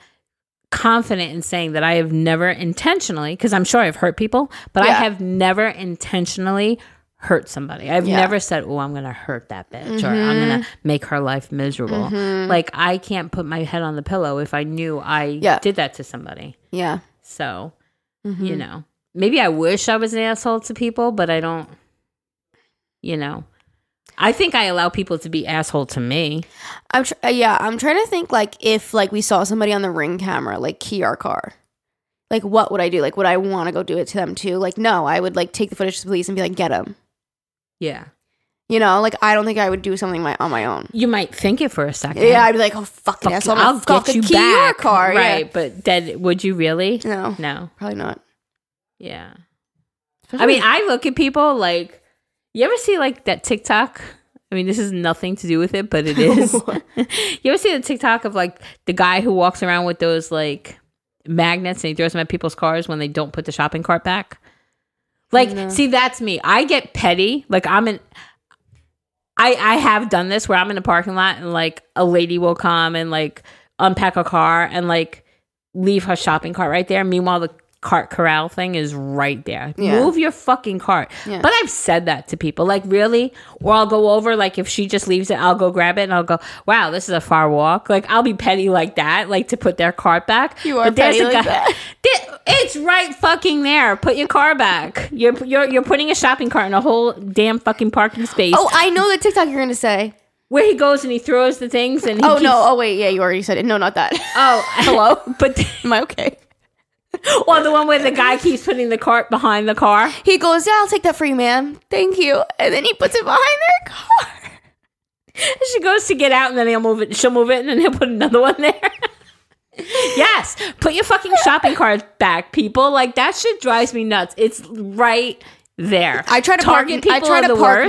confident in saying that I have never intentionally, because I'm sure I've hurt people, but I have never intentionally hurt somebody. I've never said, oh, I'm going to hurt that bitch or I'm going to make her life miserable. Like I can't put my head on the pillow if I knew I did that to somebody. Yeah. So, you know, maybe I wish I was an asshole to people, but I don't, you know, I think I allow people to be asshole to me. I'm trying to think like if like we saw somebody on the Ring camera, like key our car. Like what would I do? Like would I want to go do it to them too? Like no, I would like take the footage to the police and be like, get him. Yeah. You know, like I don't think I would do something on my own. You might think it for a second. Yeah, I'd be like, oh, fucking asshole. I'll get you back. Your car. Right, yeah. But then would you really? No. No. Probably not. Yeah. Especially I look at people like, you ever see like that TikTok? I mean, this is nothing to do with it, but it is. You ever see the TikTok of like the guy who walks around with those like magnets and he throws them at people's cars when they don't put the shopping cart back? Like, see, that's me. I get petty. Like I have done this where I'm in a parking lot and like a lady will come and like unpack a car and like leave her shopping cart right there. Meanwhile, the cart corral thing is right there. Yeah. Move your fucking cart. Yeah. But I've said that to people. Like really? Or I'll go over like if she just leaves it, I'll go grab it and I'll go, wow, this is a far walk. Like I'll be petty like that, like to put their cart back. You are petty like that. It's right fucking there. Put your car back. You're putting a shopping cart in a whole damn fucking parking space. Oh, I know the TikTok you're gonna say. Where he goes and he throws the things and he yeah, you already said it. No, not that. Oh, hello. But am I okay? Or the one where the guy keeps putting the cart behind the car. He goes, yeah, I'll take that for you, ma'am. Thank you. And then he puts it behind their car. She goes to get out and then he'll move it. She'll move it and then he'll put another one there. Yes, put your fucking shopping cart back, people. Like that shit drives me nuts. It's right there. I try to park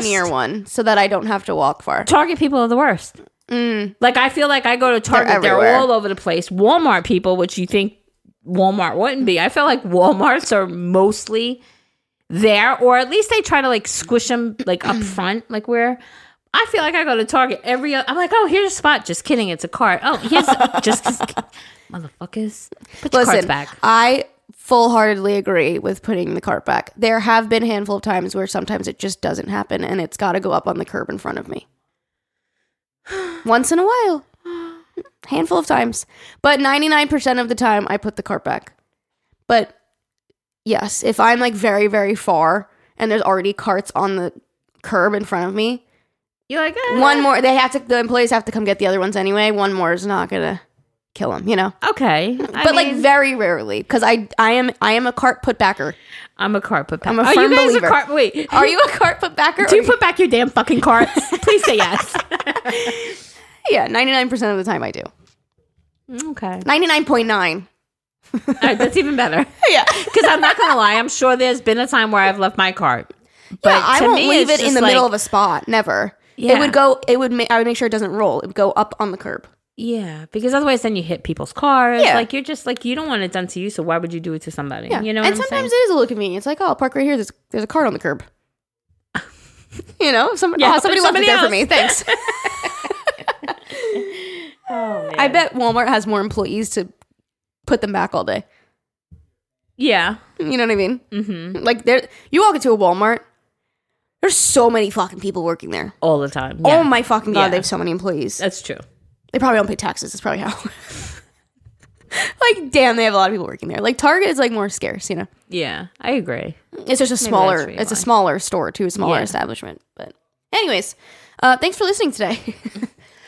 near one so that I don't have to walk far. Target people are the worst. Mm. Like, I feel like I go to Target, they're all over the place. Walmart people, which you think Walmart wouldn't be. I feel like Walmarts are mostly there, or at least they try to like squish them like up front, like where. I feel like I go to Target I'm like, oh, here's a spot. Just kidding, it's a cart. Oh, here's motherfuckers. Put your carts back. I full-heartedly agree with putting the cart back. There have been a handful of times where sometimes it just doesn't happen, and it's got to go up on the curb in front of me. Once in a while, handful of times, but 99% of the time I put the cart back. But yes, if I'm like very, very far and there's already carts on the curb in front of me. You're like, eh. One more. The employees have to come get the other ones anyway. One more is not gonna kill them, you know. Okay, like very rarely, because I am a cart put backer. I'm a cart put backer. I'm a firm believer. Wait, are you a cart put backer? Do you put back your damn fucking carts? Please say yes. Yeah, 99% of the time I do. Okay, 99.9. All right, that's even better. Yeah, because I'm not gonna lie. I'm sure there's been a time where I've left my cart, but yeah, I won't leave it in the middle of a spot. Never. Yeah. I would make sure it doesn't roll. It would go up on the curb. Yeah, because otherwise then you hit people's cars. Yeah. Like, you're just like, you don't want it done to you, so why would you do it to somebody? Yeah. You know what I'm saying? And sometimes it is a little convenient. It's like, oh, I'll park right here. There's a cart on the curb. You know? Somebody left it there for me. Thanks. Oh, man. I bet Walmart has more employees to put them back all day. Yeah. You know what I mean? Mm-hmm. Like, you walk into a Walmart. There's so many fucking people working there. All the time. Yeah. Oh my fucking God, they have so many employees. That's true. They probably don't pay taxes. That's probably how. Like, damn, they have a lot of people working there. Like, Target is like more scarce, you know? Yeah, I agree. It's just a smaller store too, a smaller establishment. But anyways, thanks for listening today.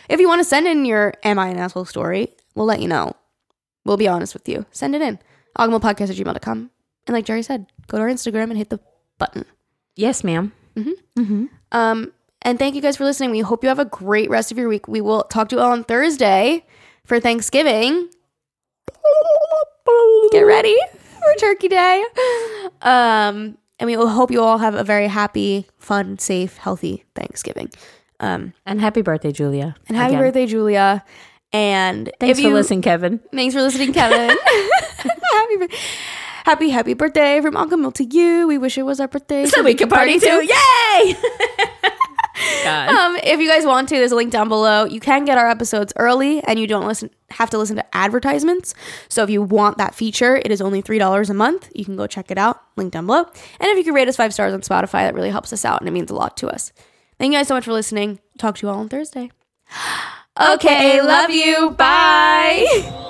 If you want to send in your Am I an Asshole story, we'll let you know. We'll be honest with you. Send it in. ogmillpodcast@gmail.com. And like Jerry said, go to our Instagram and hit the button. Yes, ma'am. Mm-hmm. Mm-hmm. And thank you guys for listening. We hope you have a great rest of your week. We will talk to you all on Thursday for Thanksgiving. Get ready for Turkey Day. And we hope you all have a very happy, fun, safe, healthy Thanksgiving. And happy birthday, Julia. And happy birthday, Julia. And thanks for listening, Kevin. Thanks for listening, Kevin. Happy, happy birthday from Uncle Mill to you. We wish it was our birthday so we could party too. Yay! God. If you guys want to, there's a link down below. You can get our episodes early, and you don't have to listen to advertisements. So if you want that feature, it is only $3 a month. You can go check it out. Link down below. And if you can rate us 5 stars on Spotify, that really helps us out, and it means a lot to us. Thank you guys so much for listening. Talk to you all on Thursday. Okay, love you. Bye.